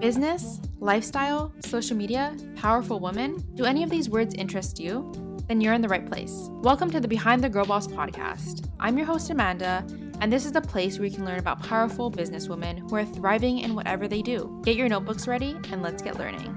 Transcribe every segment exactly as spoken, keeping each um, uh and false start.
Business, lifestyle, social media, powerful woman. Do any of these words interest you? Then you're in the right place. Welcome to the Behind the Girl Boss podcast. I'm your host, Amanda, and this is the place where you can learn about powerful businesswomen who are thriving in whatever they do. Get your notebooks ready and let's get learning.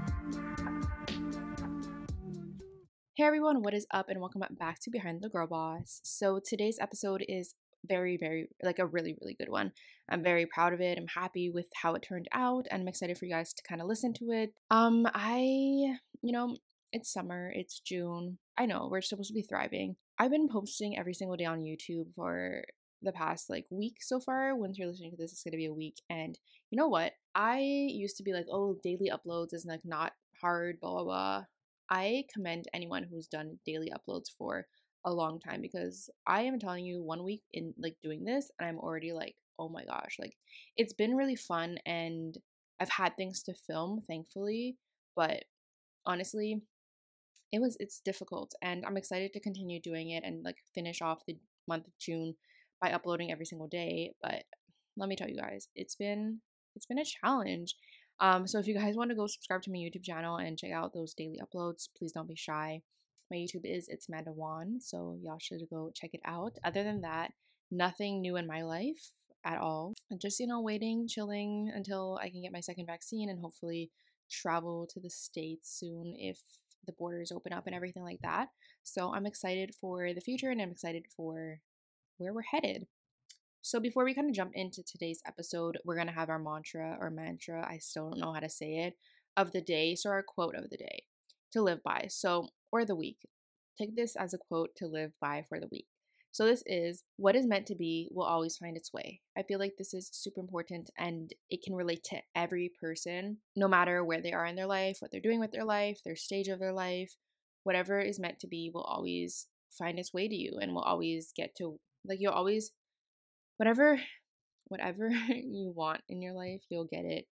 Hey everyone, what is up and welcome back to Behind the Girl Boss. So today's episode is very, very, like a really, really good one. I'm very proud of it. I'm happy with how it turned out and I'm excited for you guys to kind of listen to it. Um, I, you know, it's summer, it's June. I know we're supposed to be thriving. I've been posting every single day on YouTube for the past like week so far. Once you're listening to this, it's going to be a week. And you know what? I used to be like, oh, daily uploads is like not hard, blah, blah, blah. I commend anyone who's done daily uploads for a long time because I am telling you, one week in like doing this and I'm already like, oh my gosh, like it's been really fun and I've had things to film, thankfully, but honestly, it was, it's difficult and I'm excited to continue doing it and like finish off the month of June by uploading every single day. But let me tell you guys, it's been, it's been a challenge. Um, so if you guys want to go subscribe to my YouTube channel and check out those daily uploads, please don't be shy. My YouTube is itsamandawan, so y'all should go check it out. Other than that, nothing new in my life at all. Just, you know, waiting, chilling until I can get my second vaccine and hopefully travel to the States soon if the borders open up and everything like that. So I'm excited for the future and I'm excited for where we're headed. So before we kind of jump into today's episode, we're going to have our mantra or mantra, I still don't know how to say it, of the day. So our quote of the day to live by. So, or the week. Take this as a quote to live by for the week. So this is, what is meant to be will always find its way. I feel like this is super important and it can relate to every person, no matter where they are in their life, what they're doing with their life, their stage of their life, whatever is meant to be will always find its way to you and will always get to, like you'll always Whatever, whatever you want in your life, you'll get it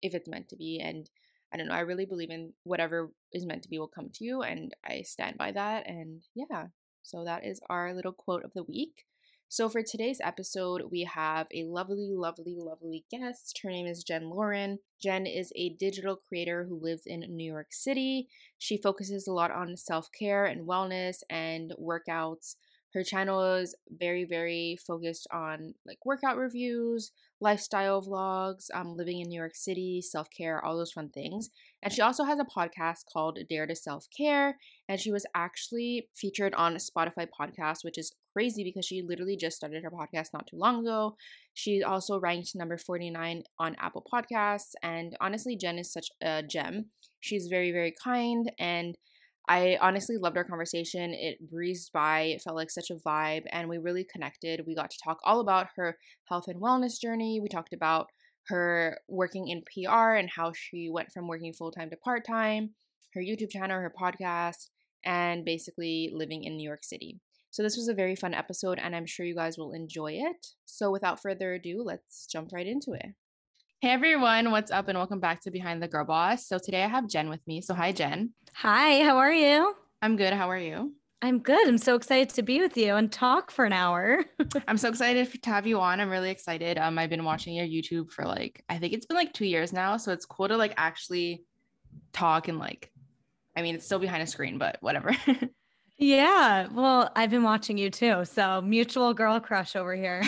if it's meant to be. And I don't know, I really believe in whatever is meant to be will come to you. And I stand by that. And yeah, so that is our little quote of the week. So for today's episode, we have a lovely, lovely, lovely guest. Her name is Jen Lauren. Jen is a digital creator who lives in New York City. She focuses a lot on self-care and wellness and workouts. Her channel is very, very focused on like workout reviews, lifestyle vlogs, um, living in New York City, self-care, all those fun things. And she also has a podcast called Dare to Self-Care. And she was actually featured on a Spotify podcast, which is crazy because she literally just started her podcast not too long ago. She's also ranked number forty-nine on Apple Podcasts. And honestly, Jen is such a gem. She's very, very kind and I honestly loved our conversation. It breezed by. It felt like such a vibe and we really connected. We got to talk all about her health and wellness journey. We talked about her working in P R and how she went from working full-time to part-time, her YouTube channel, her podcast, and basically living in New York City. So this was a very fun episode and I'm sure you guys will enjoy it. So without further ado, let's jump right into it. Hey everyone, what's up and welcome back to Behind the Girl Boss. So today I have Jen with me. So hi Jen. Hi, how are you? I'm good. How are you? I'm good. I'm so excited to be with you and talk for an hour. I'm so excited to have you on. I'm really excited. Um, I've been watching your YouTube for like, I think it's been like two years now. So it's cool to like actually talk and like, I mean, it's still behind a screen, but whatever. Yeah. Well, I've been watching you too. So mutual girl crush over here.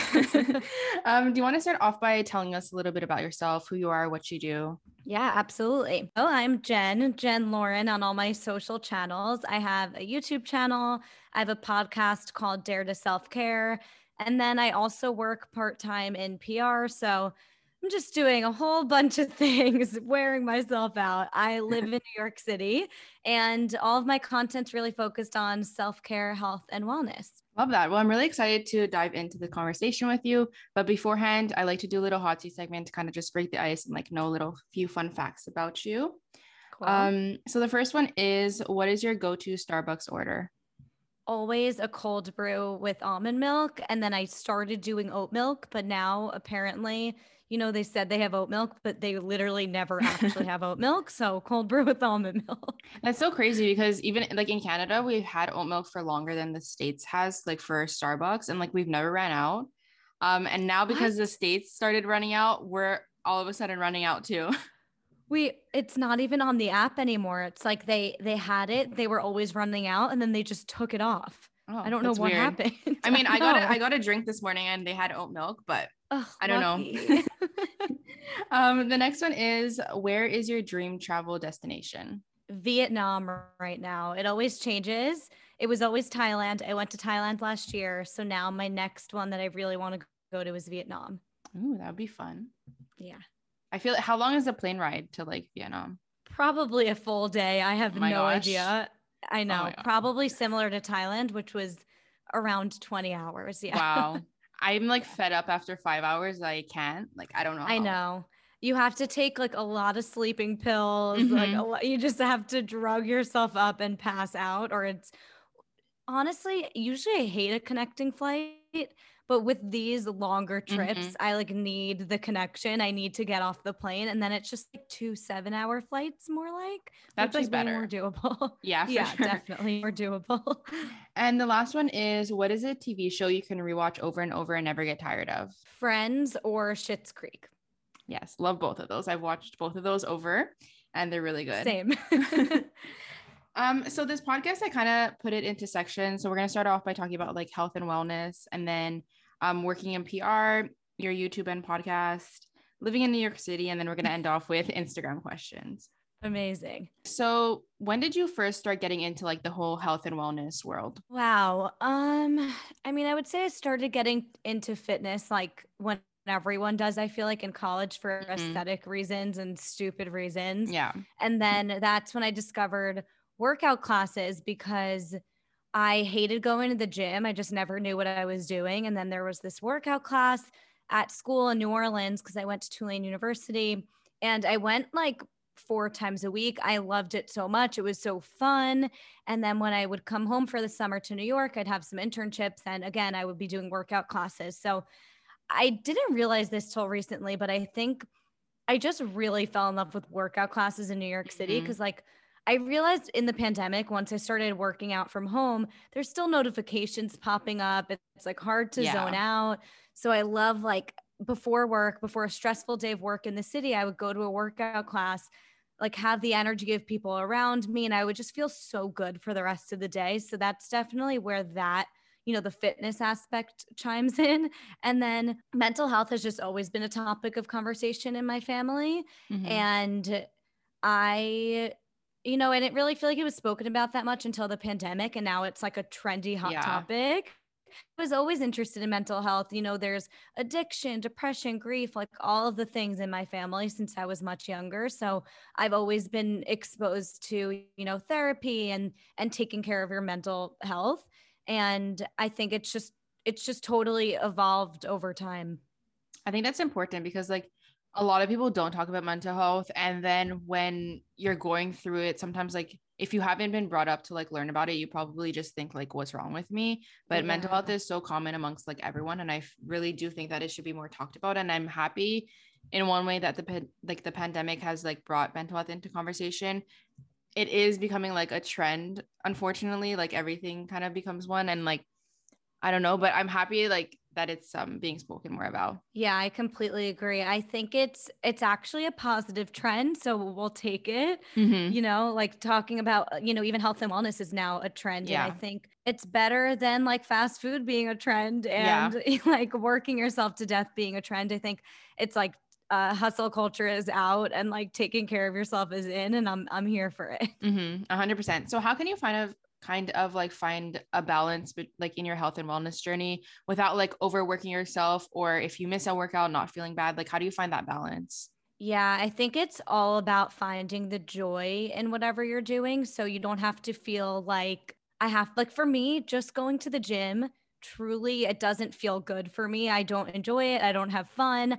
um, do you want to start off by telling us a little bit about yourself, who you are, what you do? Yeah, absolutely. Oh, I'm Jen, Jen Lauren on all my social channels. I have a YouTube channel. I have a podcast called Dare to Self-Care. And then I also work part-time in P R. So I'm just doing a whole bunch of things, wearing myself out. I live in New York City and all of my content's really focused on self-care, health, and wellness. Love that. Well, I'm really excited to dive into the conversation with you. But beforehand, I like to do a little hot tea segment to kind of just break the ice and like know a little few fun facts about you. Cool. Um, so the first one is, what is your go-to Starbucks order? Always a cold brew with almond milk. And then I started doing oat milk, but now apparently, you know, they said they have oat milk, but they literally never actually have oat milk. So cold brew with almond milk. That's so crazy because even like in Canada, we've had oat milk for longer than the States has, like for Starbucks, and like we've never ran out. Um, and now because what? the States started running out, we're all of a sudden running out too. We, it's not even on the app anymore. It's like they, they had it, they were always running out, and then they just took it off. Oh, I don't know what weird. happened. I mean, I, I got a, I got a drink this morning and they had oat milk, but Ugh, I don't lucky. know. um, the next one is, where is your dream travel destination? Vietnam right now. It always changes. It was always Thailand. I went to Thailand last year. So now my next one that I really want to go to is Vietnam. Ooh, that'd be fun. Yeah. I feel like, how long is a plane ride to like Vietnam? Probably a full day. I have oh no gosh. idea. I know. Oh probably similar to Thailand, which was around twenty hours. Yeah. Wow. I'm like yeah. fed up after five hours. I can't, like, I don't know. How. I know. You have to take like a lot of sleeping pills. Mm-hmm. Like a lot, you just have to drug yourself up and pass out, or it's honestly, usually I hate a connecting flight, but with these longer trips, mm-hmm. I like need the connection. I need to get off the plane. And then it's just like two seven hour flights more like. That's like better. More doable. Yeah, for yeah, sure. Definitely more doable. And the last one is, what is a T V show you can rewatch over and over and never get tired of? Friends or Schitt's Creek. Yes. Love both of those. I've watched both of those over and they're really good. Same. Um, so this podcast, I kind of put it into sections. So we're going to start off by talking about like health and wellness, and then um, working in P R, your YouTube and podcast, living in New York City. And then we're going to end off with Instagram questions. Amazing. So when did you first start getting into like the whole health and wellness world? Wow. Um, I mean, I would say I started getting into fitness like when everyone does, I feel like, in college for mm-hmm. aesthetic reasons and stupid reasons. Yeah. And then that's when I discovered workout classes, because I hated going to the gym. I just never knew what I was doing. And then there was this workout class at school in New Orleans, because I went to Tulane University, and I went like four times a week. I loved it so much. It was so fun. And then when I would come home for the summer to New York, I'd have some internships. And again, I would be doing workout classes. So I didn't realize this till recently, but I think I just really fell in love with workout classes in New York City, because mm-hmm. like I realized in the pandemic, once I started working out from home, there's still notifications popping up. It's like hard to yeah. zone out. So I love like before work, before a stressful day of work in the city, I would go to a workout class, like have the energy of people around me, and I would just feel so good for the rest of the day. So that's definitely where that, you know, the fitness aspect chimes in. And then mental health has just always been a topic of conversation in my family. Mm-hmm. And I... you know, I didn't really feel like it was spoken about that much until the pandemic. And now it's like a trendy hot yeah. topic. I was always interested in mental health. You know, there's addiction, depression, grief, like all of the things in my family since I was much younger. So I've always been exposed to, you know, therapy and, and taking care of your mental health. And I think it's just, it's just totally evolved over time. I think that's important, because like, a lot of people don't talk about mental health. And then when you're going through it, sometimes like if you haven't been brought up to like learn about it, you probably just think like, what's wrong with me? But yeah. mental health is so common amongst like everyone. And I really do think that it should be more talked about. And I'm happy in one way that the, like the pandemic has like brought mental health into conversation. It is becoming like a trend. Unfortunately, like everything kind of becomes one, and like, I don't know, but I'm happy like that it's um, being spoken more about. Yeah, I completely agree. I think it's, it's actually a positive trend. So we'll take it, mm-hmm. you know, like talking about, you know, even health and wellness is now a trend. Yeah. And I think it's better than like fast food being a trend and yeah. like working yourself to death being a trend. I think it's like uh, hustle culture is out, and like taking care of yourself is in, and I'm, I'm here for it. Mm-hmm. A hundred percent. So how can you find a kind of like find a balance, but like in your health and wellness journey without like overworking yourself, or if you miss a workout, not feeling bad? Like, how do you find that balance? Yeah, I think it's all about finding the joy in whatever you're doing. So you don't have to feel like I have, like for me, just going to the gym, truly, it doesn't feel good for me. I don't enjoy it. I don't have fun.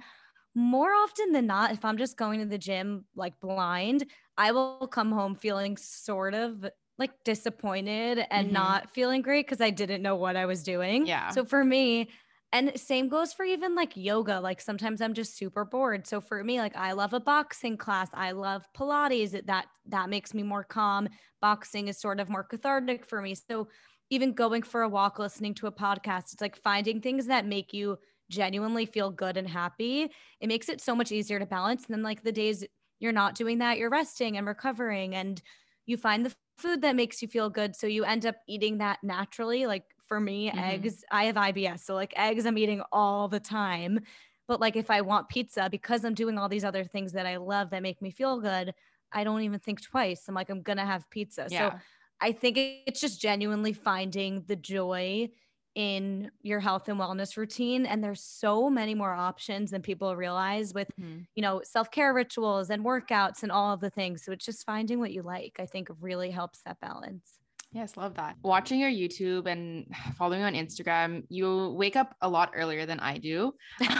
More often than not, if I'm just going to the gym, like blind, I will come home feeling sort of like disappointed and mm-hmm. not feeling great, because I didn't know what I was doing. Yeah. So for me, and same goes for even like yoga. Like sometimes I'm just super bored. So for me, like I love a boxing class. I love Pilates. That, that makes me more calm. Boxing is sort of more cathartic for me. So even going for a walk, listening to a podcast, it's like finding things that make you genuinely feel good and happy. It makes it so much easier to balance. And then like the days you're not doing that, you're resting and recovering, and you find the food that makes you feel good. So you end up eating that naturally. Like for me, mm-hmm. eggs, I have I B S. So like eggs I'm eating all the time. But like if I want pizza, because I'm doing all these other things that I love that make me feel good, I don't even think twice. I'm like, I'm going to have pizza. Yeah. So I think it's just genuinely finding the joy in your health and wellness routine. And there's so many more options than people realize with, mm-hmm. you know, self-care rituals and workouts and all of the things. So it's just finding what you like, I think really helps that balance. Yes. Love that. Watching your YouTube and following you on Instagram, you wake up a lot earlier than I do.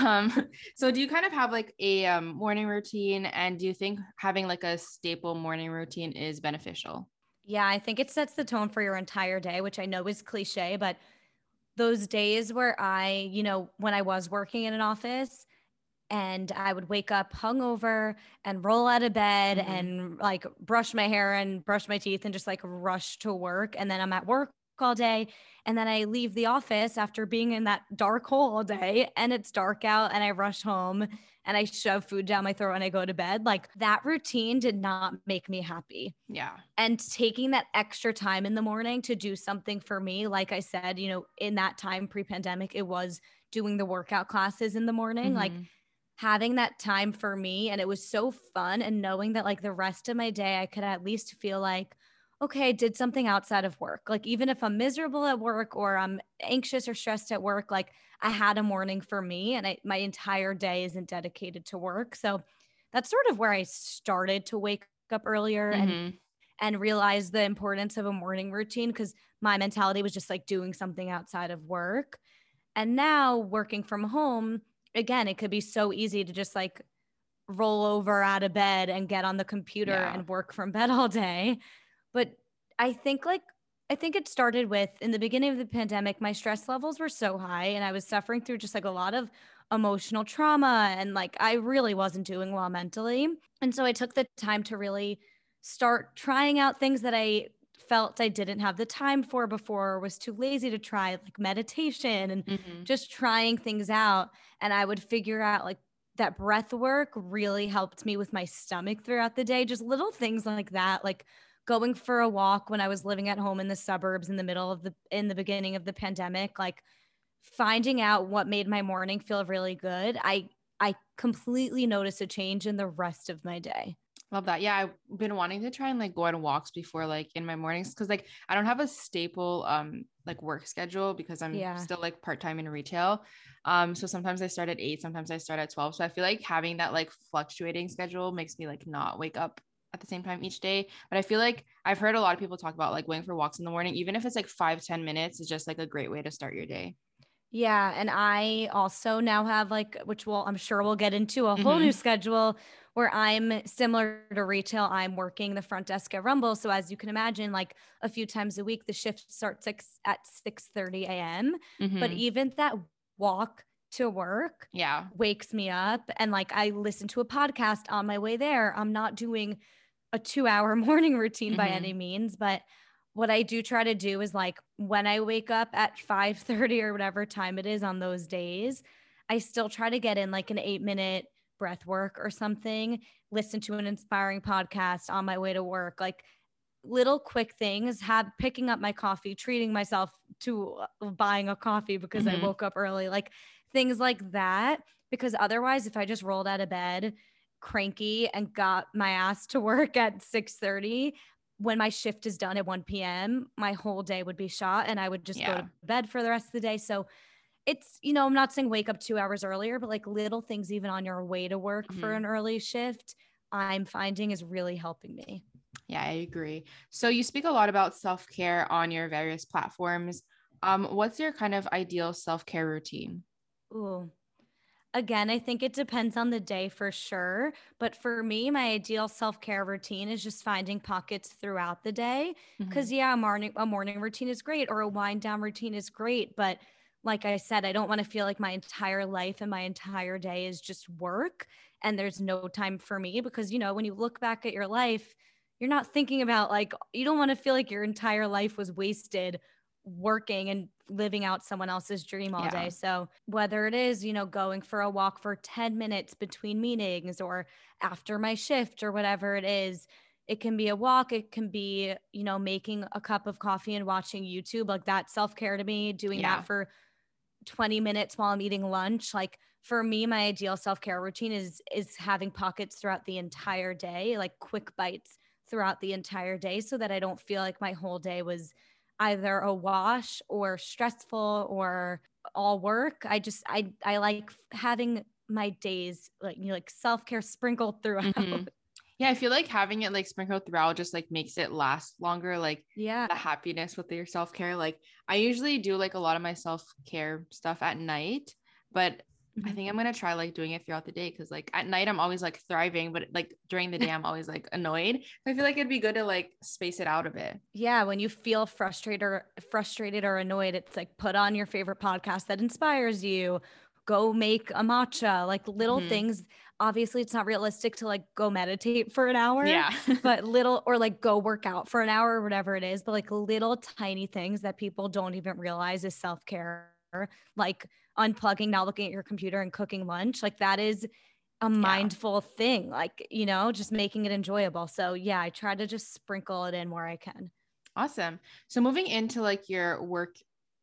Um, so do you kind of have like a um, morning routine, and do you think having like a staple morning routine is beneficial? Yeah, I think it sets the tone for your entire day, which I know is cliche, but those days where I, you know, when I was working in an office and I would wake up hungover and roll out of bed mm-hmm. and like brush my hair and brush my teeth and just like rush to work. And then I'm at work all day. And then I leave the office after being in that dark hole all day and it's dark out, and I rush home and I shove food down my throat and I go to bed. Like that routine did not make me happy. Yeah. And taking that extra time in the morning to do something for me, like I said, you know, in that time pre-pandemic, it was doing the workout classes in the morning. Mm-hmm. Like having that time for me. And it was so fun. And knowing that like the rest of my day, I could at least feel like, okay, I did something outside of work. Like even if I'm miserable at work or I'm anxious or stressed at work, like I had a morning for me, and I, my entire day isn't dedicated to work. So that's sort of where I started to wake up earlier mm-hmm. and, and realize the importance of a morning routine. Cause my mentality was just like doing something outside of work. And now working from home, again, it could be so easy to just like roll over out of bed and get on the computer yeah. and work from bed all day. But I think like, I think it started with, in the beginning of the pandemic, my stress levels were so high and I was suffering through just like a lot of emotional trauma. And like, I really wasn't doing well mentally. And so I took the time to really start trying out things that I felt I didn't have the time for before, or was too lazy to try, like meditation and mm-hmm. just trying things out. And I would figure out like that breath work really helped me with my stomach throughout the day, just little things like that. Like going for a walk when I was living at home in the suburbs in the middle of the, in the beginning of the pandemic, like finding out what made my morning feel really good. I, I completely noticed a change in the rest of my day. Love that. Yeah. I've been wanting to try and like go on walks before, like in my mornings. Cause like, I don't have a staple, um, like work schedule because I'm yeah. still like part-time in retail. Um, so sometimes I start at eight, sometimes I start at twelve. So I feel like having that like fluctuating schedule makes me like not wake up at the same time each day. But I feel like I've heard a lot of people talk about like going for walks in the morning, even if it's like five, ten minutes, is just like a great way to start your day. Yeah. And I also now have like, which we'll, I'm sure we'll get into a whole mm-hmm. new schedule where I'm similar to retail. I'm working the front desk at Rumble. So as you can imagine, like a few times a week, the shift starts at six thirty a.m. Mm-hmm. But even that walk to work yeah. wakes me up. And like, I listen to a podcast on my way there. I'm not doing a two hour morning routine mm-hmm. by any means, but what I do try to do is like when I wake up at five thirty or whatever time it is on those days, I still try to get in like an eight minute breath work or something, listen to an inspiring podcast on my way to work, like little quick things, have picking up my coffee, treating myself to buying a coffee because mm-hmm. I woke up early, like things like that. Because otherwise, if I just rolled out of bed cranky and got my ass to work at six thirty, when my shift is done at one p.m., my whole day would be shot and I would just yeah. go to bed for the rest of the day. So it's, you know, I'm not saying wake up two hours earlier, but like little things even on your way to work mm-hmm. for an early shift, I'm finding is really helping me. Yeah, I agree. So you speak a lot about self-care on your various platforms. Um, what's your kind of ideal self-care routine? Ooh. Again, I think it depends on the day for sure. But for me, my ideal self-care routine is just finding pockets throughout the day. Mm-hmm. Cause yeah, a morning, a morning routine is great, or a wind down routine is great. But like I said, I don't want to feel like my entire life and my entire day is just work and there's no time for me. Because, you know, when you look back at your life, you're not thinking about like, you don't want to feel like your entire life was wasted working and living out someone else's dream all yeah. day. So whether it is, you know, going for a walk for ten minutes between meetings or after my shift or whatever it is, it can be a walk. It can be, you know, making a cup of coffee and watching YouTube. Like that's self-care to me, doing yeah. that for twenty minutes while I'm eating lunch. Like for me, my ideal self-care routine is, is having pockets throughout the entire day, like quick bites throughout the entire day so that I don't feel like my whole day was either a wash or stressful or all work. I just, I, I like having my days, like, you know, like self-care sprinkled throughout. Mm-hmm. Yeah. I feel like having it like sprinkled throughout just like makes it last longer. Like yeah, the happiness with your self-care. Like I usually do like a lot of my self-care stuff at night, but mm-hmm. I think I'm going to try like doing it throughout the day. Cause like at night I'm always like thriving, but like during the day I'm always like annoyed. I feel like it'd be good to like space it out a bit. Yeah. When you feel frustrated or frustrated or annoyed, it's like put on your favorite podcast that inspires you, go make a matcha, like little mm-hmm. things. Obviously it's not realistic to like go meditate for an hour, yeah. but little, or like go work out for an hour or whatever it is, but like little tiny things that people don't even realize is self-care, like unplugging, not looking at your computer and cooking lunch. Like that is a mindful yeah. thing, like, you know, just making it enjoyable. So yeah, I try to just sprinkle it in where I can. Awesome. So moving into like your work,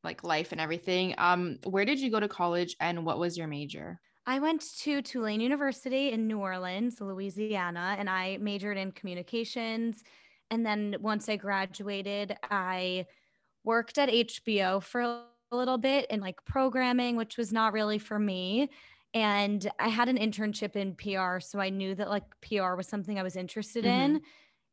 like life and everything, um, where did you go to college and what was your major? I went to Tulane University in New Orleans, Louisiana, and I majored in communications. And then once I graduated, I worked at H B O for a little bit in like programming, which was not really for me. And I had an internship in P R. So I knew that like P R was something I was interested mm-hmm. in.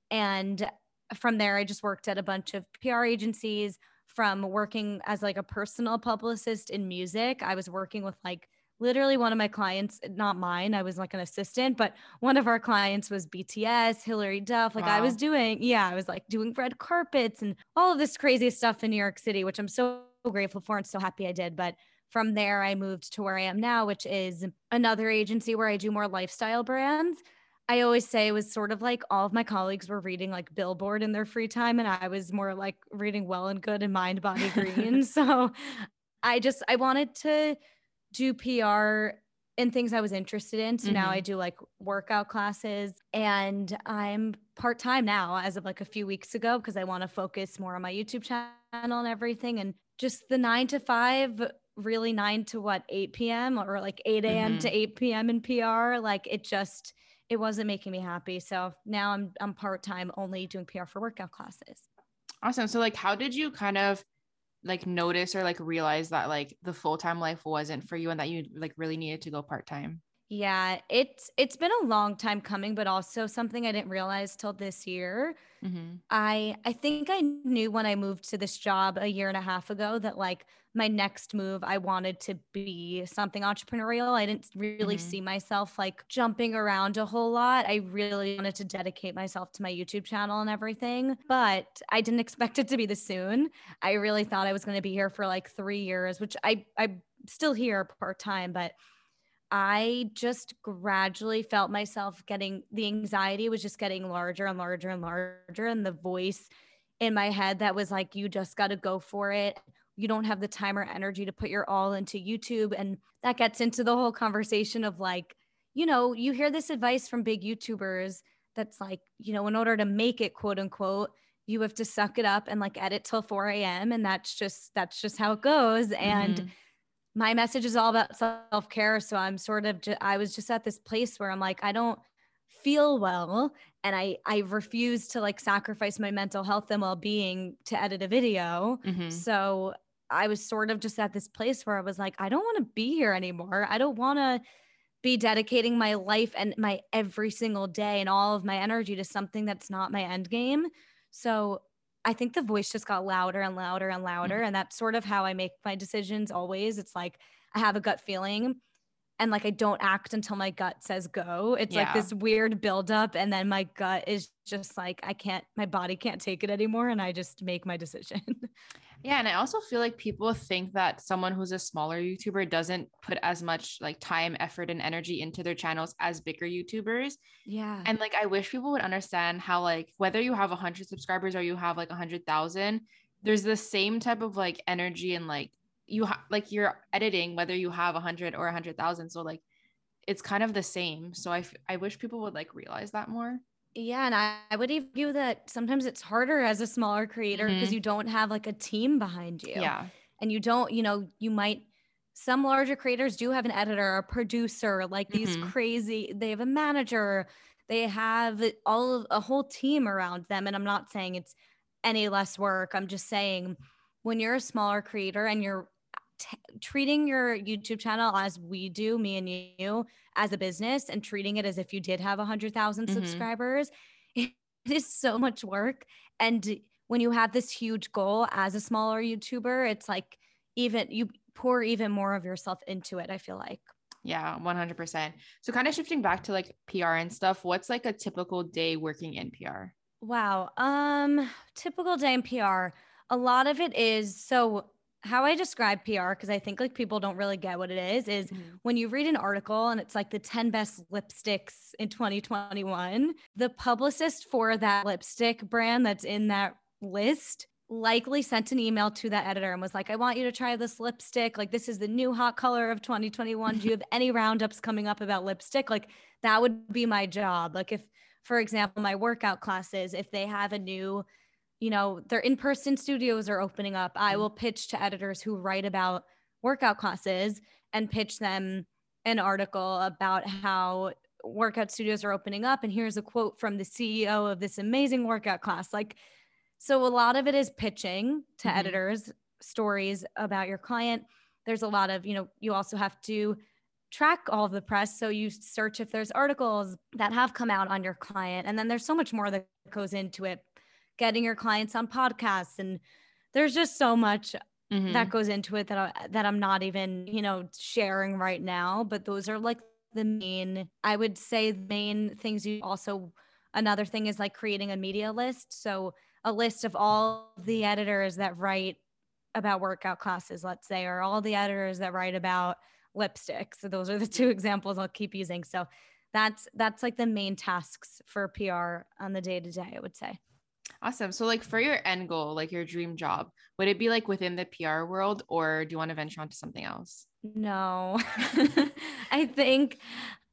And from there, I just worked at a bunch of P R agencies. From working as like a personal publicist in music, I was working with like literally one of my clients, not mine, I was like an assistant, but one of our clients was B T S, Hilary Duff. Like wow. I was doing, yeah, I was like doing red carpets and all of this crazy stuff in New York City, which I'm so grateful for and so happy I did. But from there, I moved to where I am now, which is another agency where I do more lifestyle brands. I always say it was sort of like all of my colleagues were reading like Billboard in their free time. And I was more like reading Well and Good and Mind Body Green. So I just, I wanted to do P R and things I was interested in. So mm-hmm. now I do like workout classes and I'm part-time now as of like a few weeks ago, because I want to focus more on my YouTube channel and everything. And just the nine to five, really nine to what, eight p.m. or like eight a.m. mm-hmm. to eight p.m. in P R. Like it just, it wasn't making me happy. So now I'm, I'm part-time only doing P R for workout classes. Awesome. So like, how did you kind of like notice or like realize that like the full-time life wasn't for you and that you like really needed to go part-time? Yeah, it's, it's been a long time coming, but also something I didn't realize till this year. Mm-hmm. I, I think I knew when I moved to this job a year and a half ago that like my next move, I wanted to be something entrepreneurial. I didn't really mm-hmm. see myself like jumping around a whole lot. I really wanted to dedicate myself to my YouTube channel and everything, but I didn't expect it to be this soon. I really thought I was going to be here for like three years, which I, I'm still here part-time, but I just gradually felt myself getting, the anxiety was just getting larger and larger and larger. And the voice in my head that was like, you just got to go for it. You don't have the time or energy to put your all into YouTube. And that gets into the whole conversation of like, you know, you hear this advice from big YouTubers that's like, you know, in order to make it, quote unquote, you have to suck it up and like edit till four a.m. And that's just, that's just how it goes. Mm-hmm. And my message is all about self-care. So I'm sort of, ju- I was just at this place where I'm like, I don't feel well. And I, I refuse to like sacrifice my mental health and well-being to edit a video. Mm-hmm. So I was sort of just at this place where I was like, I don't want to be here anymore. I don't want to be dedicating my life and my every single day and all of my energy to something that's not my end game. So I think the voice just got louder and louder and louder. Mm-hmm. And that's sort of how I make my decisions always. It's like, I have a gut feeling and like, I don't act until my gut says go. It's yeah. like this weird buildup. And then my gut is just like, I can't, my body can't take it anymore. And I just make my decision. Yeah. And I also feel like people think that someone who's a smaller YouTuber doesn't put as much like time, effort, and energy into their channels as bigger YouTubers. Yeah. And like, I wish people would understand how like, whether you have a hundred subscribers or you have like a hundred thousand, there's the same type of like energy and like you ha- like you're editing, whether you have a hundred or a hundred thousand. So like, it's kind of the same. So I, f- I wish people would like realize that more. Yeah. And I, I would argue that sometimes it's harder as a smaller creator because mm-hmm. you don't have like a team behind you. Yeah. And you don't, you know, you might, some larger creators do have an editor, a producer, like mm-hmm. these crazy, they have a manager, they have all of a whole team around them. And I'm not saying it's any less work. I'm just saying when you're a smaller creator and you're T- treating your YouTube channel as we do, me and you, as a business, and treating it as if you did have a hundred thousand mm-hmm. subscribers, it is so much work. And when you have this huge goal as a smaller YouTuber, it's like even you pour even more of yourself into it, I feel like. Yeah, one hundred percent. So kind of shifting back to like P R and stuff, what's like a typical day working in P R? Wow. Um, typical day in P R. A lot of it is so how I describe P R, because I think like people don't really get what it is, is mm-hmm. when you read an article and it's like the ten best lipsticks in twenty twenty-one, the publicist for that lipstick brand that's in that list likely sent an email to that editor and was like, I want you to try this lipstick. Like, this is the new hot color of twenty twenty-one. Do you have any roundups coming up about lipstick? Like, that would be my job. Like, if, for example, my workout classes, if they have a new, you know, their in-person studios are opening up, I will pitch to editors who write about workout classes and pitch them an article about how workout studios are opening up. And here's a quote from the C E O of this amazing workout class. Like, so a lot of it is pitching to mm-hmm. editors, stories about your client. There's a lot of, you know, you also have to track all of the press. So you search if there's articles that have come out on your client. And then there's so much more that goes into it. Getting your clients on podcasts, and there's just so much mm-hmm. that goes into it that I, that I'm not even, you know, sharing right now, but those are like the main, I would say the main things. You also, another thing is like creating a media list. So a list of all the editors that write about workout classes, let's say, or all the editors that write about lipsticks. So those are the two examples I'll keep using. So that's, that's like the main tasks for P R on the day to day, I would say. Awesome. So like for your end goal, like your dream job, would it be like within the P R world, or do you want to venture onto something else? No, I think,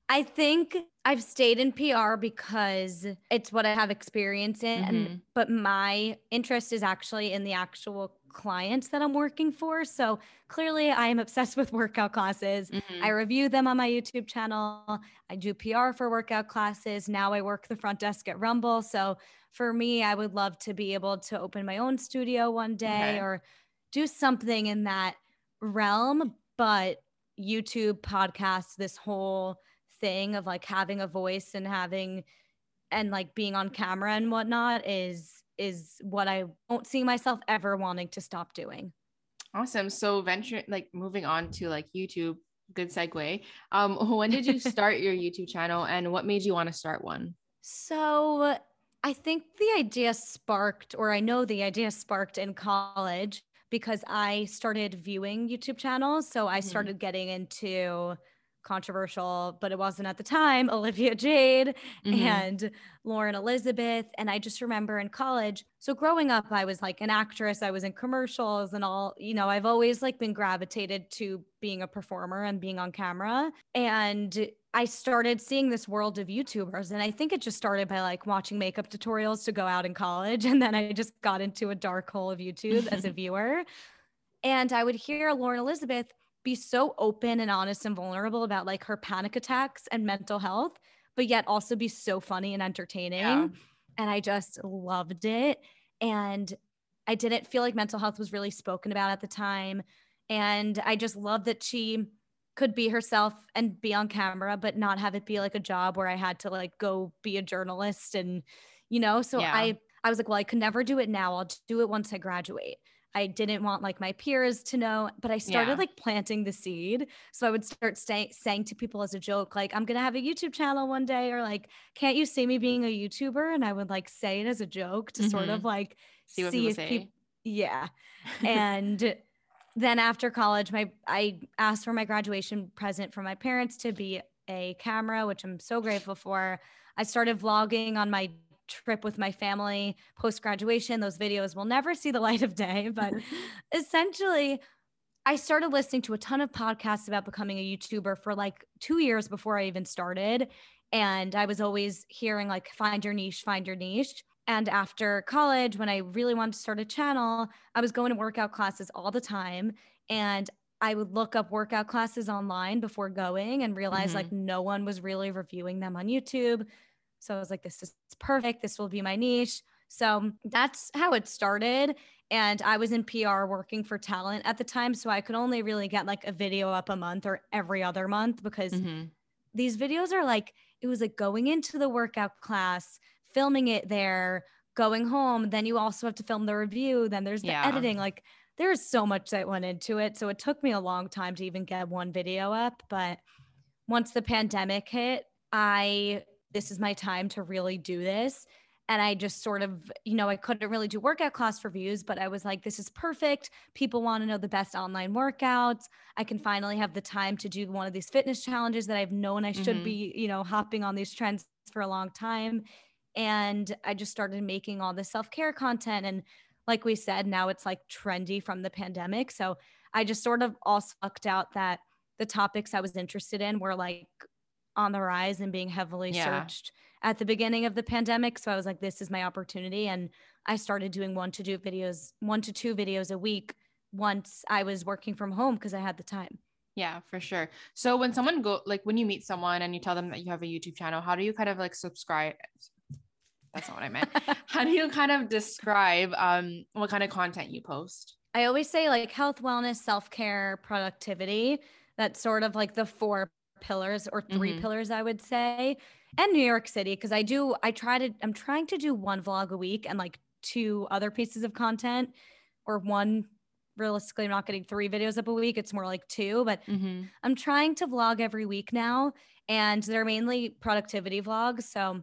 I think I've stayed in P R because it's what I have experience in, mm-hmm. and, but my interest is actually in the actual clients that I'm working for. So clearly I am obsessed with workout classes. Mm-hmm. I review them on my YouTube channel. I do P R for workout classes. Now I work the front desk at Rumble. So for me, I would love to be able to open my own studio one day, okay. or do something in that realm, but YouTube, podcasts, this whole thing of like having a voice and having, and like being on camera and whatnot is, is what I won't see myself ever wanting to stop doing. Awesome. So venture, like moving on to like YouTube, good segue. Um, when did you start your YouTube channel, and what made you want to start one? So I think the idea sparked, or I know the idea sparked in college, because I started viewing YouTube channels. So I started getting into controversial, but it wasn't at the time, Olivia Jade mm-hmm. and Lauren Elizabeth. And I just remember in college, so growing up, I was like an actress, I was in commercials and all, you know, I've always like been gravitated to being a performer and being on camera. And I started seeing this world of YouTubers. And I think it just started by like watching makeup tutorials to go out in college. And then I just got into a dark hole of YouTube as a viewer. And I would hear Lauren Elizabeth be so open and honest and vulnerable about like her panic attacks and mental health, but yet also be so funny and entertaining. Yeah. And I just loved it. And I didn't feel like mental health was really spoken about at the time. And I just loved that she could be herself and be on camera, but not have it be like a job where I had to like go be a journalist. And, you know, so yeah. I, I was like, well, I could never do it now. I'll do it once I graduate. I didn't want like my peers to know, but I started yeah. like planting the seed. So I would start stay- saying to people as a joke, like, I'm going to have a YouTube channel one day, or like, can't you see me being a YouTuber? And I would like say it as a joke to mm-hmm. sort of like see what see people if say. Pe- yeah. And then after college, my I asked for my graduation present from my parents to be a camera, which I'm so grateful for. I started vlogging on my trip with my family post-graduation. Those videos will never see the light of day, but essentially I started listening to a ton of podcasts about becoming a YouTuber for like two years before I even started. And I was always hearing like, find your niche, find your niche. And after college, when I really wanted to start a channel, I was going to workout classes all the time. And I would look up workout classes online before going and realize mm-hmm. like no one was really reviewing them on YouTube. So I was like, this is perfect. This will be my niche. So that's how it started. And I was in P R working for talent at the time. So I could only really get like a video up a month or every other month because mm-hmm. these videos are like, it was like going into the workout class, filming it there, going home. Then you also have to film the review. Then there's the yeah. editing. Like there's so much that went into it. So it took me a long time to even get one video up. But once the pandemic hit, I, this is my time to really do this. And I just sort of, you know, I couldn't really do workout class reviews, but I was like, this is perfect. People want to know the best online workouts. I can finally have the time to do one of these fitness challenges that I've known I should mm-hmm. be, you know, hopping on these trends for a long time. And I just started making all this self-care content. And like we said, now it's like trendy from the pandemic. So I just sort of all sucked out that the topics I was interested in were like on the rise and being heavily yeah. searched at the beginning of the pandemic. So I was like, this is my opportunity. And I started doing one to two videos, one to two videos a week once I was working from home because I had the time. Yeah, for sure. So when someone go, like when you meet someone and you tell them that you have a YouTube channel, how do you kind of like subscribe? That's not what I meant. How do you kind of describe um, what kind of content you post? I always say like health, wellness, self-care, productivity. That's sort of like the four pillars or three mm-hmm. pillars, I would say. And New York City, because I do, I try to, I'm trying to do one vlog a week and like two other pieces of content, or one, realistically, I'm not getting three videos up a week. It's more like two, but mm-hmm. I'm trying to vlog every week now. And they're mainly productivity vlogs. So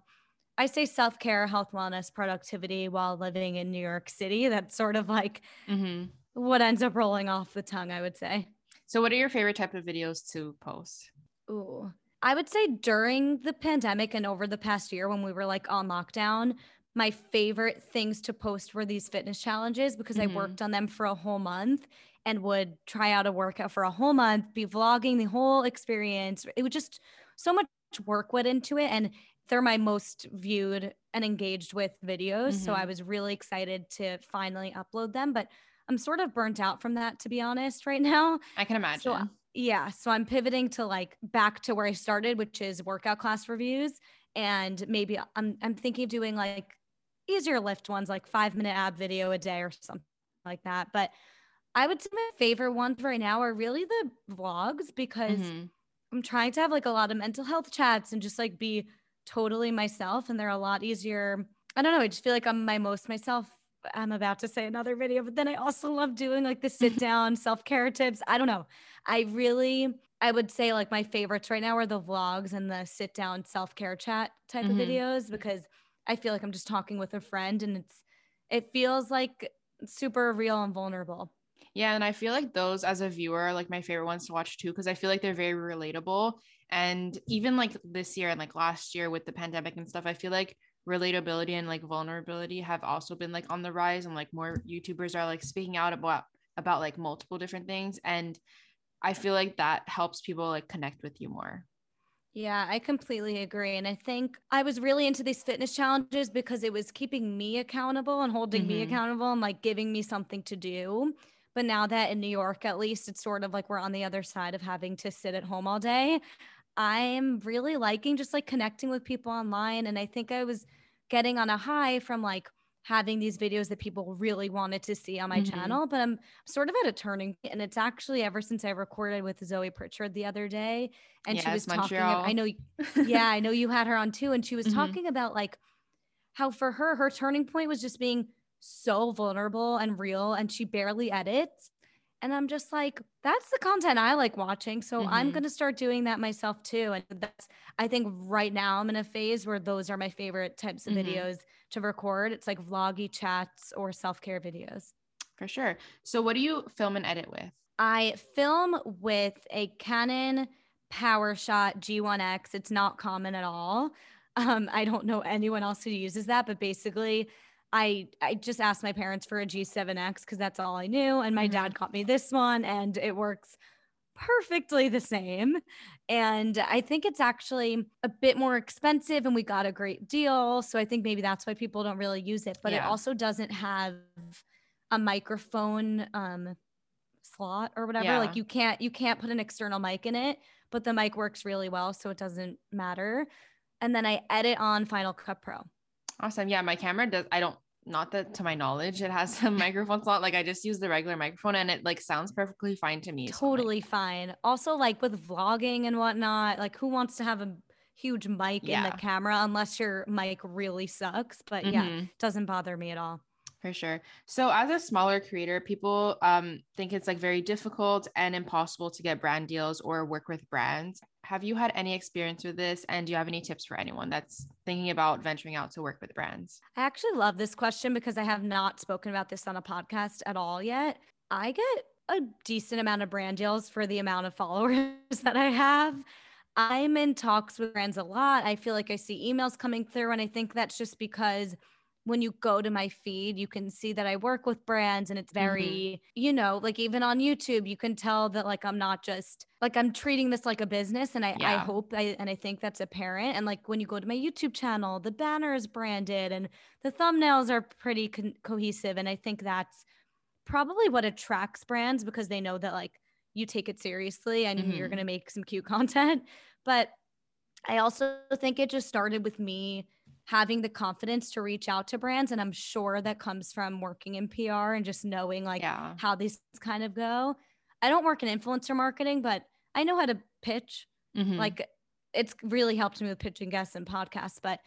I say self-care, health, wellness, productivity while living in New York City. That's sort of like mm-hmm. what ends up rolling off the tongue, I would say. So what are your favorite type of videos to post? Ooh. I would say during the pandemic and over the past year when we were like on lockdown, my favorite things to post were these fitness challenges because mm-hmm. I worked on them for a whole month and would try out a workout for a whole month, be vlogging the whole experience. It was just so much work went into it, and they're my most viewed and engaged with videos. Mm-hmm. So I was really excited to finally upload them, but I'm sort of burnt out from that, to be honest, right now. I can imagine. So, yeah. So I'm pivoting to like back to where I started, which is workout class reviews. And maybe I'm I'm thinking of doing like easier lift ones, like five minute ab video a day or something like that. But I would say my favorite ones right now are really the vlogs because mm-hmm. I'm trying to have like a lot of mental health chats and just like be totally myself. And they're a lot easier. I don't know. I just feel like I'm my most myself. I'm about to say another video, but then I also love doing like the sit down self-care tips. I don't know. I really, I would say like my favorites right now are the vlogs and the sit down self-care chat type mm-hmm. of videos, because I feel like I'm just talking with a friend and it's, it feels like super real and vulnerable. Yeah. And I feel like those as a viewer are like my favorite ones to watch too, because I feel like they're very relatable. And even like this year and like last year with the pandemic and stuff, I feel like relatability and like vulnerability have also been like on the rise, and like more YouTubers are like speaking out about about like multiple different things, and I feel like that helps people like connect with you more. Yeah, I completely agree. And I think I was really into these fitness challenges because it was keeping me accountable and holding mm-hmm. me accountable and like giving me something to do. But now that in New York, at least, it's sort of like we're on the other side of having to sit at home all day, I'm really liking just like connecting with people online. And I think I was getting on a high from like having these videos that people really wanted to see on my mm-hmm. channel, but I'm sort of at a turning point. And it's actually ever since I recorded with Zoe Pritchard the other day, and yes, she was Montreal. talking, I know, yeah, I know you had her on too. And she was mm-hmm. talking about like how for her, her turning point was just being so vulnerable and real, and she barely edits. And I'm just like, that's the content I like watching. So mm-hmm. I'm going to start doing that myself too. And that's, I think right now I'm in a phase where those are my favorite types of mm-hmm. videos to record. It's like vloggy chats or self-care videos. For sure. So what do you film and edit with? I film with a Canon PowerShot G one X. It's not common at all. Um, I don't know anyone else who uses that, but basically I, I just asked my parents for a G seven X because that's all I knew. And my mm-hmm. dad got me this one and it works perfectly the same. And I think it's actually a bit more expensive and we got a great deal. So I think maybe that's why people don't really use it, but yeah. it also doesn't have a microphone um, slot or whatever. Yeah. Like you can't, you can't put an external mic in it, but the mic works really well. So it doesn't matter. And then I edit on Final Cut Pro. Awesome. Yeah. My camera does. I don't, not that to my knowledge, it has a microphone slot. Like I just use the regular microphone and it like sounds perfectly fine to me. Totally so, like, fine. Also like with vlogging and whatnot, like who wants to have a huge mic yeah. in the camera unless your mic really sucks, but mm-hmm. yeah, it doesn't bother me at all. For sure. So as a smaller creator, people um, think it's like very difficult and impossible to get brand deals or work with brands. Have you had any experience with this? And do you have any tips for anyone that's thinking about venturing out to work with brands? I actually love this question because I have not spoken about this on a podcast at all yet. I get a decent amount of brand deals for the amount of followers that I have. I'm in talks with brands a lot. I feel like I see emails coming through, and I think that's just because when you go to my feed, you can see that I work with brands and it's very, mm-hmm. you know, like even on YouTube, you can tell that like, I'm not just like, I'm treating this like a business and I, yeah. I hope I, and I think that's apparent. And like, when you go to my YouTube channel, the banner is branded and the thumbnails are pretty con- cohesive. And I think that's probably what attracts brands because they know that like you take it seriously and mm-hmm. you're going to make some cute content. But I also think it just started with me having the confidence to reach out to brands. And I'm sure that comes from working in P R and just knowing like yeah. how these kind of go. I don't work in influencer marketing, but I know how to pitch. Mm-hmm. Like it's really helped me with pitching guests and podcasts, but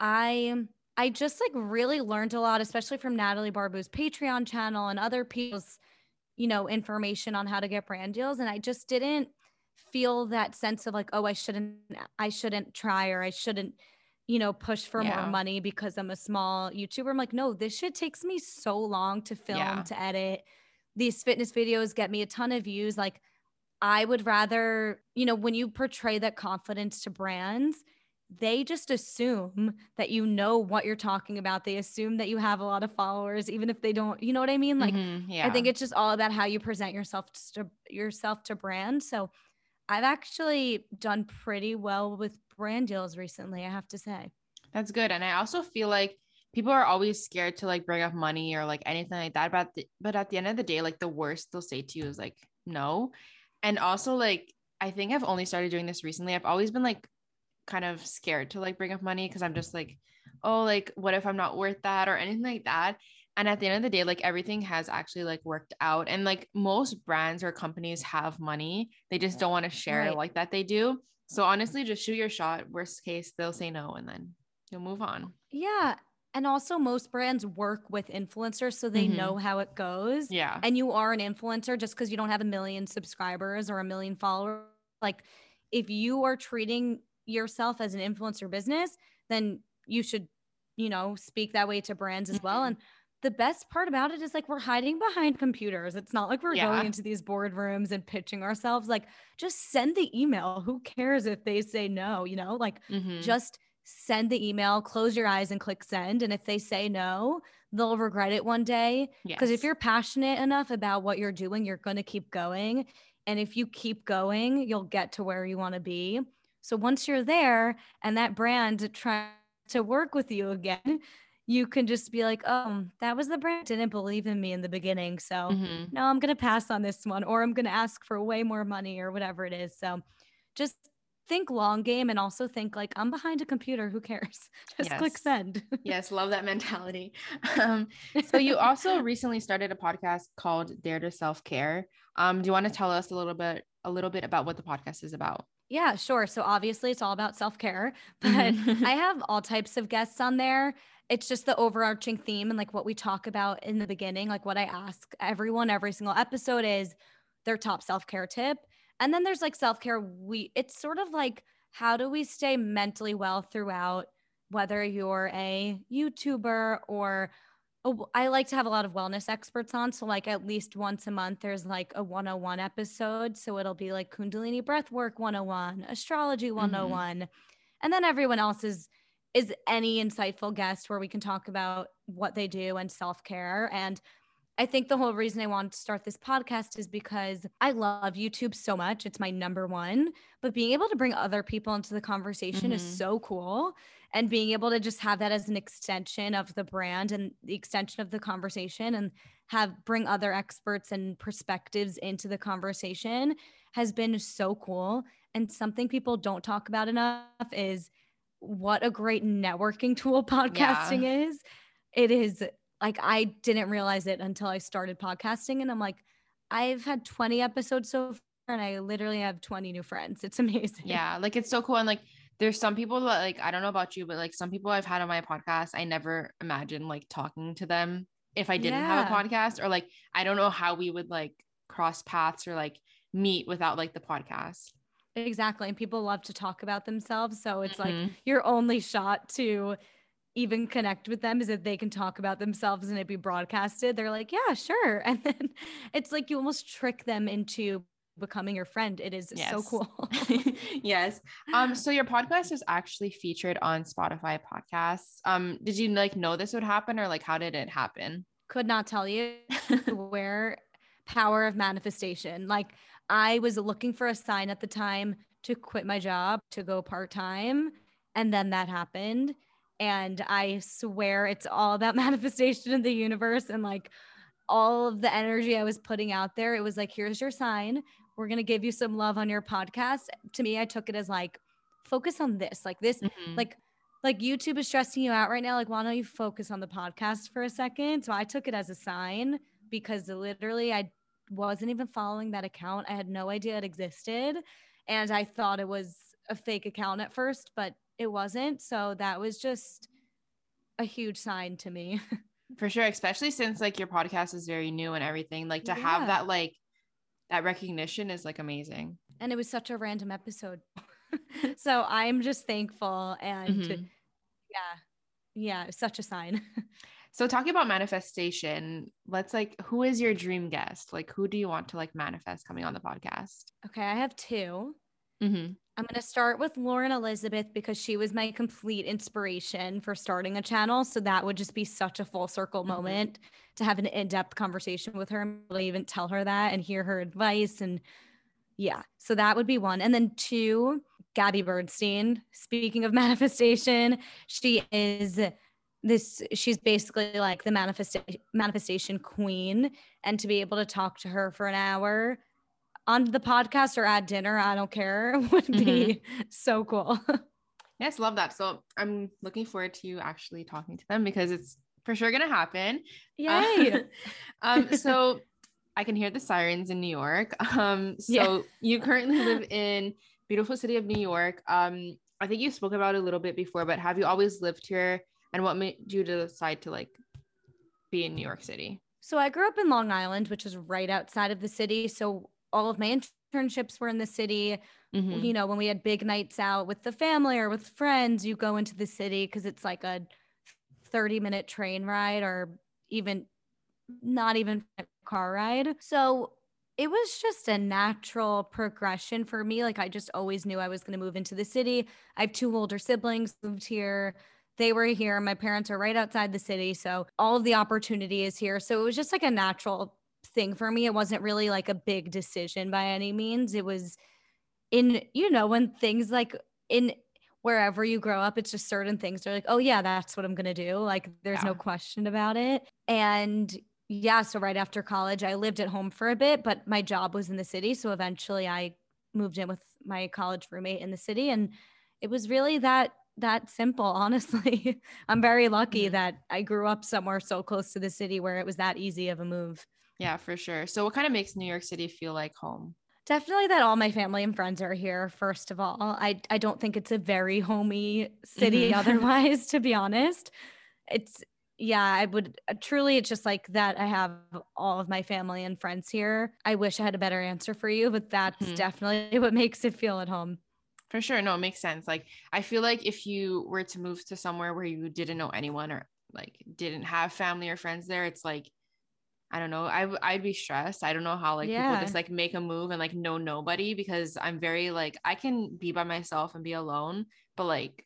I, I just like really learned a lot, especially from Natalie Barbu's Patreon channel and other people's, you know, information on how to get brand deals. And I just didn't feel that sense of like, oh, I shouldn't, I shouldn't try, or I shouldn't, you know, push for yeah. more money because I'm a small YouTuber. I'm like, no, this shit takes me so long to film, yeah. to edit. These fitness videos get me a ton of views. Like I would rather, you know, when you portray that confidence to brands, they just assume that you know what you're talking about. They assume that you have a lot of followers, even if they don't, you know what I mean? Like, mm-hmm, yeah. I think it's just all about how you present yourself to yourself to brands. So I've actually done pretty well with brand deals recently, I have to say. That's good. And I also feel like people are always scared to like bring up money or like anything like that. But, the, but at the end of the day, like the worst they'll say to you is like, no. And also like, I think I've only started doing this recently. I've always been like kind of scared to like bring up money because I'm just like, oh, like what if I'm not worth that or anything like that. And at the end of the day, like everything has actually like worked out. And like most brands or companies have money. They just don't want to share right. it like that they do. So honestly, just shoot your shot. Worst case, they'll say no, and then you'll move on. Yeah. And also most brands work with influencers, so they mm-hmm. know how it goes. Yeah. And you are an influencer just because you don't have a million subscribers or a million followers. Like if you are treating yourself as an influencer business, then you should, you know, speak that way to brands as well. And the best part about it is like we're hiding behind computers. It's not like we're yeah. going into these boardrooms and pitching ourselves. Like just send the email. Who cares if they say no, you know, like mm-hmm. just send the email, close your eyes and click send. And if they say no, they'll regret it one day. Because yes. if you're passionate enough about what you're doing, you're going to keep going. And if you keep going, you'll get to where you want to be. So once you're there and that brand tries to work with you again, you can just be like, oh, that was the brand didn't believe in me in the beginning. So mm-hmm. no, I'm going to pass on this one, or I'm going to ask for way more money or whatever it is. So just think long game and also think like I'm behind a computer. Who cares? Just yes. click send. Yes. Love that mentality. Um, so you also recently started a podcast called Dare to Self-Care. Um, do you want to tell us a little bit, a little bit about what the podcast is about? Yeah, sure. So obviously it's all about self-care, but mm-hmm. I have all types of guests on there. It's just the overarching theme and like what we talk about in the beginning, like what I ask everyone every single episode is their top self-care tip. And then there's like self-care. We it's sort of like, how do we stay mentally well throughout, whether you're a YouTuber or a, I like to have a lot of wellness experts on. So like at least once a month, there's like a one oh one episode. So it'll be like Kundalini breathwork one oh one, astrology one oh one. Mm-hmm. And then everyone else is is any insightful guest where we can talk about what they do and self-care. And I think the whole reason I wanted to start this podcast is because I love YouTube so much. It's my number one, but being able to bring other people into the conversation mm-hmm. is so cool. And being able to just have that as an extension of the brand and the extension of the conversation and have bring other experts and perspectives into the conversation has been so cool. And something people don't talk about enough is what a great networking tool podcasting yeah. is. It is like, I didn't realize it until I started podcasting, and I'm like, I've had twenty episodes so far and I literally have twenty new friends. It's amazing. Yeah. Like, it's so cool. And like, there's some people that like, I don't know about you, but like some people I've had on my podcast, I never imagined like talking to them if I didn't yeah. have a podcast, or like, I don't know how we would like cross paths or like meet without like the podcast. Exactly. And people love to talk about themselves. So it's mm-hmm. like your only shot to even connect with them is if they can talk about themselves and it be broadcasted. They're like, yeah, sure. And then it's like, you almost trick them into becoming your friend. It is yes. so cool. yes. Um, so your podcast was actually featured on Spotify podcasts. Um, did you like know this would happen, or like, how did it happen? Could not tell you. Where power of manifestation. Like, I was looking for a sign at the time to quit my job, to go part-time. And then that happened. And I swear it's all about manifestation in the universe. And like all of the energy I was putting out there, it was like, here's your sign. We're going to give you some love on your podcast. To me, I took it as like, focus on this, like this, mm-hmm. like, like YouTube is stressing you out right now. Like, why don't you focus on the podcast for a second? So I took it as a sign, because literally I wasn't even following that account. I had no idea it existed. And I thought it was a fake account at first, but it wasn't. So that was just a huge sign to me. For sure. Especially since like your podcast is very new and everything, like to yeah. have that, like that recognition is like amazing. And it was such a random episode. So I'm just thankful. And mm-hmm. yeah, yeah, such a sign. So talking about manifestation, let's like, who is your dream guest? Like, who do you want to like manifest coming on the podcast? Okay. I have two. Mm-hmm. I'm going to start with Lauren Elizabeth, because she was my complete inspiration for starting a channel. So that would just be such a full circle mm-hmm. moment to have an in-depth conversation with her and really even tell her that and hear her advice. And yeah, so that would be one. And then two, Gabby Bernstein. Speaking of manifestation, she is this, she's basically like the manifesta- manifestation queen. And to be able to talk to her for an hour on the podcast or at dinner, I don't care, would be mm-hmm. so cool. Yes, love that. So I'm looking forward to you actually talking to them, because it's for sure going to happen. Yay! Uh, um, so I can hear the sirens in New York. Um, so yeah. You currently live in beautiful city of New York. Um, I think you spoke about it a little bit before, but have you always lived here, and what made you decide to like be in New York City? So I grew up in Long Island, which is right outside of the city. So all of my internships were in the city. Mm-hmm. You know, when we had big nights out with the family or with friends, you go into the city because it's like a thirty minute train ride, or even not even a car ride. So it was just a natural progression for me. Like, I just always knew I was going to move into the city. I have two older siblings moved here. They were here. My parents are right outside the city. So all of the opportunity is here. So it was just like a natural thing for me. It wasn't really like a big decision by any means. It was in, you know, when things like in wherever you grow up, it's just certain things they're like, oh yeah, that's what I'm going to do. Like, there's yeah. no question about it. And yeah, so right after college, I lived at home for a bit, but my job was in the city. So eventually I moved in with my college roommate in the city, and it was really that that simple, honestly. I'm very lucky mm-hmm. that I grew up somewhere so close to the city where it was that easy of a move. Yeah, for sure. So what kind of makes New York City feel like home? Definitely that all my family and friends are here, first of all. I, I don't think it's a very homey city mm-hmm. otherwise, to be honest. It's, yeah, I would, uh, truly, it's just like that I have all of my family and friends here. I wish I had a better answer for you, but that's mm-hmm. definitely what makes it feel at home. For sure. No, it makes sense. Like, I feel like if you were to move to somewhere where you didn't know anyone or like didn't have family or friends there, it's like, I don't know. I I'd be stressed. I don't know how like yeah. people just like make a move and like know nobody, because I'm very like, I can be by myself and be alone, but like,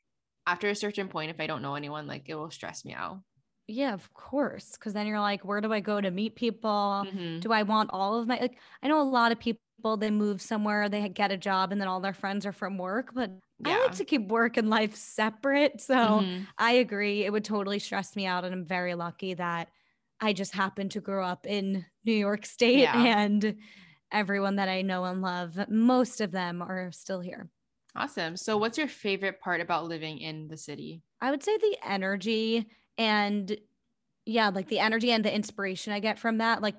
after a certain point, if I don't know anyone, like it will stress me out. Yeah, of course. Cause then you're like, where do I go to meet people? Mm-hmm. Do I want all of my, like, I know a lot of people, they move somewhere, they get a job and then all their friends are from work, but yeah. I like to keep work and life separate. So mm-hmm. I agree. It would totally stress me out. And I'm very lucky that I just happened to grow up in New York State yeah. and everyone that I know and love, most of them are still here. Awesome. So what's your favorite part about living in the city? I would say the energy and yeah, like the energy and the inspiration I get from that. Like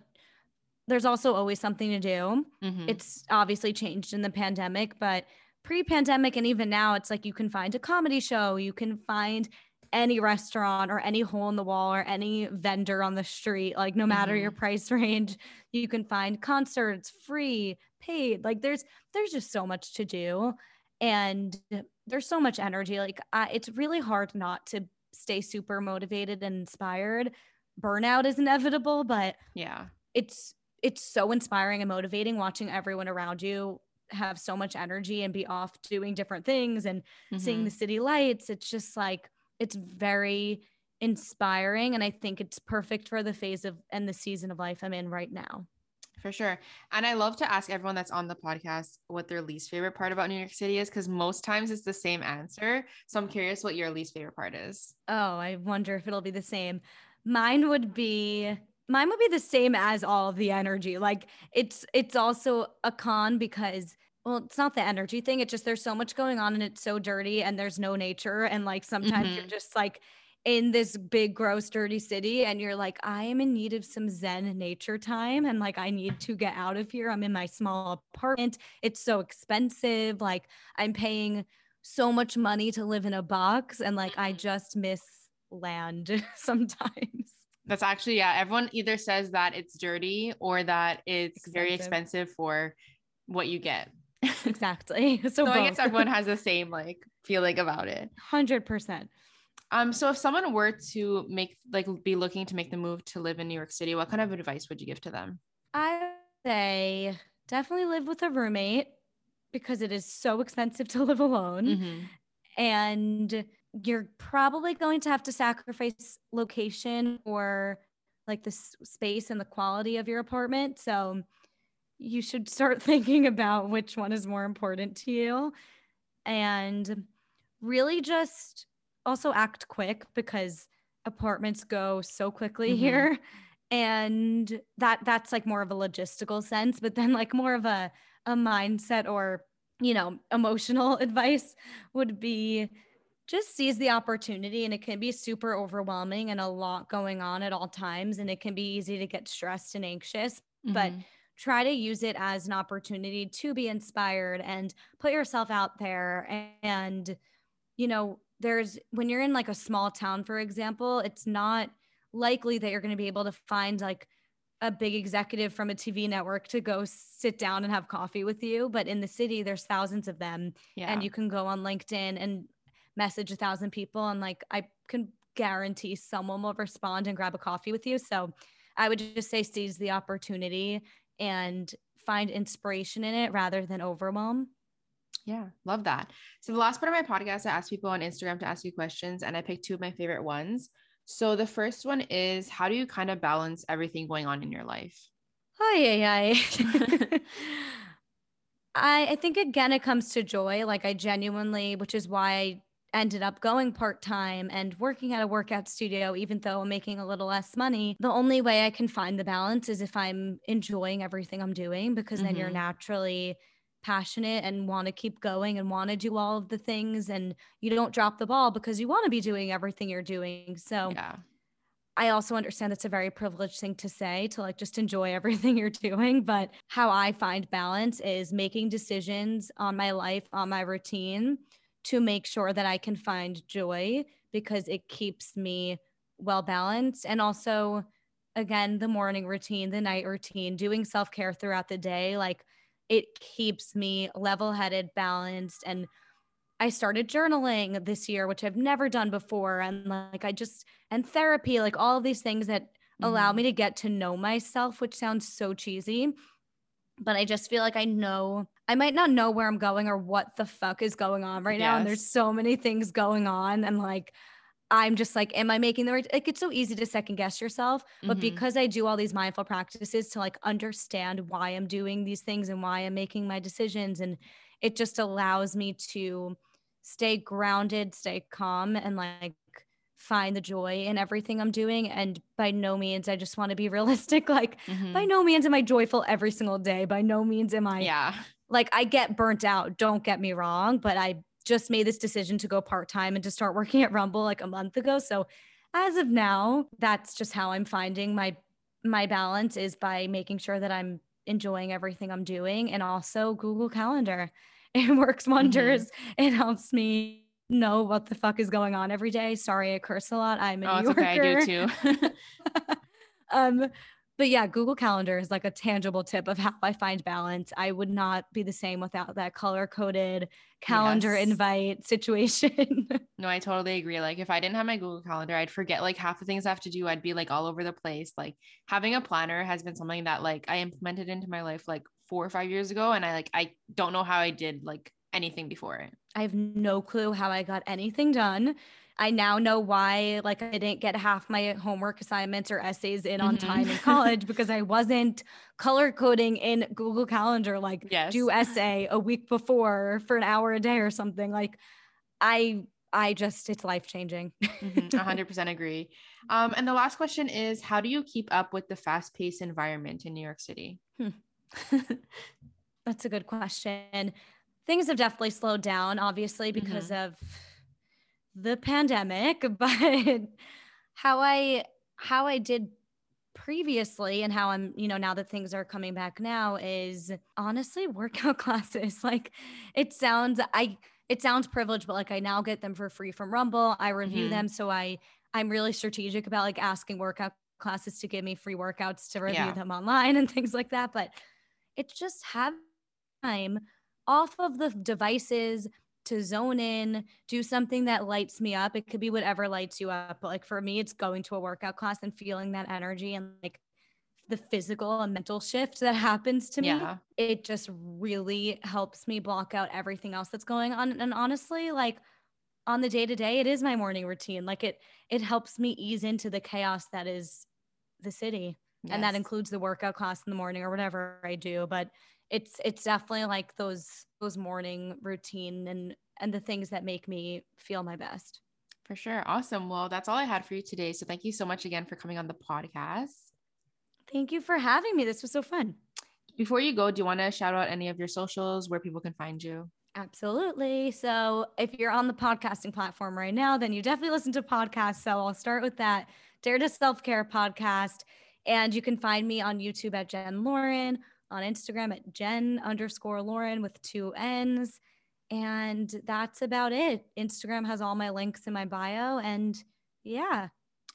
there's also always something to do. Mm-hmm. It's obviously changed in the pandemic, but pre-pandemic and even now it's like you can find a comedy show, you can find any restaurant or any hole in the wall or any vendor on the street, like no matter mm-hmm. your price range, you can find concerts, free, paid. Like there's, there's just so much to do and there's so much energy. Like uh, it's really hard not to stay super motivated and inspired. Burnout is inevitable, but yeah, it's, it's so inspiring and motivating watching everyone around you have so much energy and be off doing different things and mm-hmm. seeing the city lights. It's just like, it's very inspiring. And I think it's perfect for the phase of and the season of life I'm in right now. For sure. And I love to ask everyone that's on the podcast what their least favorite part about New York City is, because most times it's the same answer. So I'm curious what your least favorite part is. Oh, I wonder if it'll be the same. Mine would be, mine would be the same as all of the energy. Like it's, it's also a con because well, it's not the energy thing. It's just, there's so much going on and it's so dirty and there's no nature. And like, sometimes mm-hmm. you're just like in this big, gross, dirty city. And you're like, I am in need of some Zen nature time. And like, I need to get out of here. I'm in my small apartment. It's so expensive. Like I'm paying so much money to live in a box. And like, I just miss land sometimes. That's actually, yeah. Everyone either says that it's dirty or that it's expensive. Very expensive for what you get. Exactly. So, so I guess everyone has the same like feeling about it. one hundred percent. Um, so if someone were to make like be looking to make the move to live in New York City, what kind of advice would you give to them? I would say definitely live with a roommate because it is so expensive to live alone. Mm-hmm. And you're probably going to have to sacrifice location or like the s- space and the quality of your apartment. So you should start thinking about which one is more important to you and really just also act quick because apartments go so quickly mm-hmm. here. And that that's like more of a logistical sense, but then like more of a, a mindset or, you know, emotional advice would be just seize the opportunity. And it can be super overwhelming and a lot going on at all times. And it can be easy to get stressed and anxious, mm-hmm. but try to use it as an opportunity to be inspired and put yourself out there. And, you know, there's, when you're in like a small town, for example, it's not likely that you're going to be able to find like a big executive from a T V network to go sit down and have coffee with you. But in the city, there's thousands of them yeah. and you can go on LinkedIn and message a thousand people. And like, I can guarantee someone will respond and grab a coffee with you. So I would just say, seize the opportunity and find inspiration in it rather than overwhelm. Yeah, love that. So the last part of my podcast, I asked people on Instagram to ask you questions and I picked two of my favorite ones. So the first one is, how do you kind of balance everything going on in your life? Oh, yeah, yeah. I, I think again, it comes to joy. Like I genuinely, which is why I ended up going part-time and working at a workout studio, even though I'm making a little less money. The only way I can find the balance is if I'm enjoying everything I'm doing, because mm-hmm. then you're naturally passionate and want to keep going and want to do all of the things. And you don't drop the ball because you want to be doing everything you're doing. So yeah. I also understand that's a very privileged thing to say, to like just enjoy everything you're doing. But how I find balance is making decisions on my life, on my routine, to make sure that I can find joy, because it keeps me well balanced. And also, again, the morning routine, the night routine, doing self-care throughout the day, like it keeps me level-headed, balanced. And I started journaling this year, which I've never done before. And like, I just, and therapy, like all of these things that mm-hmm. allow me to get to know myself, which sounds so cheesy, but I just feel like I know I might not know where I'm going or what the fuck is going on right yes. now. And there's so many things going on. And like, I'm just like, am I making the right, like, it's so easy to second guess yourself, but mm-hmm. because I do all these mindful practices to like understand why I'm doing these things and why I'm making my decisions. And it just allows me to stay grounded, stay calm, and like find the joy in everything I'm doing. And by no means, I just want to be realistic. Like mm-hmm. by no means am I joyful every single day. By no means am I, yeah. like I get burnt out. Don't get me wrong, but I just made this decision to go part-time and to start working at Rumble like a month ago. So as of now, that's just how I'm finding my, my balance, is by making sure that I'm enjoying everything I'm doing. And also Google Calendar, it works wonders. Mm-hmm. It helps me know what the fuck is going on every day. Sorry, I curse a lot. I'm a oh, New Yorker. It's okay. I do too. um, but yeah, Google Calendar is like a tangible tip of how I find balance. I would not be the same without that color-coded calendar yes. invite situation. No, I totally agree. Like if I didn't have my Google Calendar, I'd forget like half the things I have to do. I'd be like all over the place. Like having a planner has been something that like I implemented into my life like four or five years ago. And I like, I don't know how I did like anything before it. I have no clue how I got anything done. I now know why, like I didn't get half my homework assignments or essays in mm-hmm. on time in college, because I wasn't color coding in Google Calendar, like yes. do essay a week before for an hour a day or something. Like I, I just, it's life-changing. mm-hmm. one hundred percent agree. Um, and the last question is, how do you keep up with the fast-paced environment in New York City? Hmm. That's a good question. Things have definitely slowed down, obviously, because mm-hmm. of the pandemic, but how I, how I did previously and how I'm, you know, now that things are coming back now, is honestly workout classes. Like it sounds, I, it sounds privileged, but like I now get them for free from Rumble. I review mm-hmm. them. So I, I'm really strategic about like asking workout classes to give me free workouts to review yeah. them online and things like that. But it's just have time off of the devices to zone in, do something that lights me up. It could be whatever lights you up. But like for me, it's going to a workout class and feeling that energy and like the physical and mental shift that happens to me. Yeah. It just really helps me block out everything else that's going on. And honestly, like on the day to day, it is my morning routine. Like it, it helps me ease into the chaos that is the city. Yes. And that includes the workout class in the morning or whatever I do. But it's, it's definitely like those, those morning routine and, and the things that make me feel my best. For sure. Awesome. Well, that's all I had for you today. So thank you so much again for coming on the podcast. Thank you for having me. This was so fun. Before you go, do you want to shout out any of your socials where people can find you? Absolutely. So if you're on the podcasting platform right now, then you definitely listen to podcasts. So I'll start with that Dare to Self-Care podcast. And you can find me on YouTube at Jen Lauren, on Instagram at Jen underscore Lauren with two N's. And that's about it. Instagram has all my links in my bio. And yeah.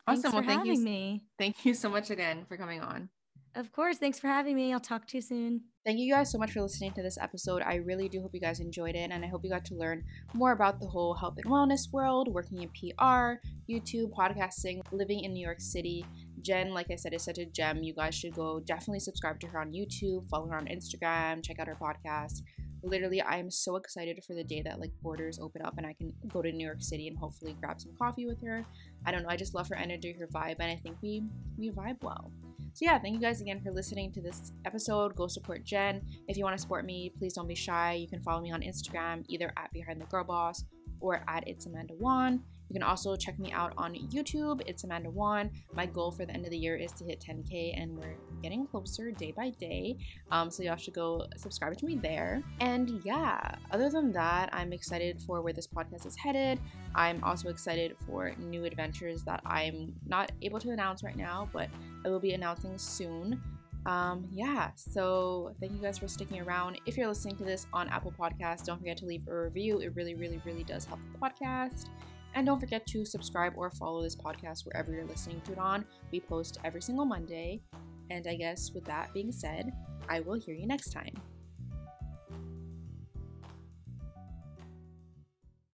Awesome. Well, thank you. Me. Thank you so much again for coming on. Of course. Thanks for having me. I'll talk to you soon. Thank you guys so much for listening to this episode. I really do hope you guys enjoyed it. And I hope you got to learn more about the whole health and wellness world, working in P R, YouTube, podcasting, living in New York City. Jen, like I said, is such a gem. You guys should go definitely subscribe to her on YouTube, follow her on Instagram, check out her podcast. Literally, I am so excited for the day that like borders open up and I can go to New York City and hopefully grab some coffee with her. I don't know. I just love her energy, her vibe, and I think we we vibe well. So yeah, thank you guys again for listening to this episode. Go support Jen. If you want to support me, please don't be shy. You can follow me on Instagram, either at behindthegirlboss or at itsamandawan. You can also check me out on YouTube, It's Amanda Wan. My goal for the end of the year is to hit ten K, and we're getting closer day by day. Um, so y'all should go subscribe to me there. And yeah, other than that, I'm excited for where this podcast is headed. I'm also excited for new adventures that I'm not able to announce right now, but I will be announcing soon. Um, yeah, so thank you guys for sticking around. If you're listening to this on Apple Podcasts, don't forget to leave a review. It really, really, really does help the podcast. And don't forget to subscribe or follow this podcast wherever you're listening to it on. We post every single Monday. And I guess with that being said, I will hear you next time.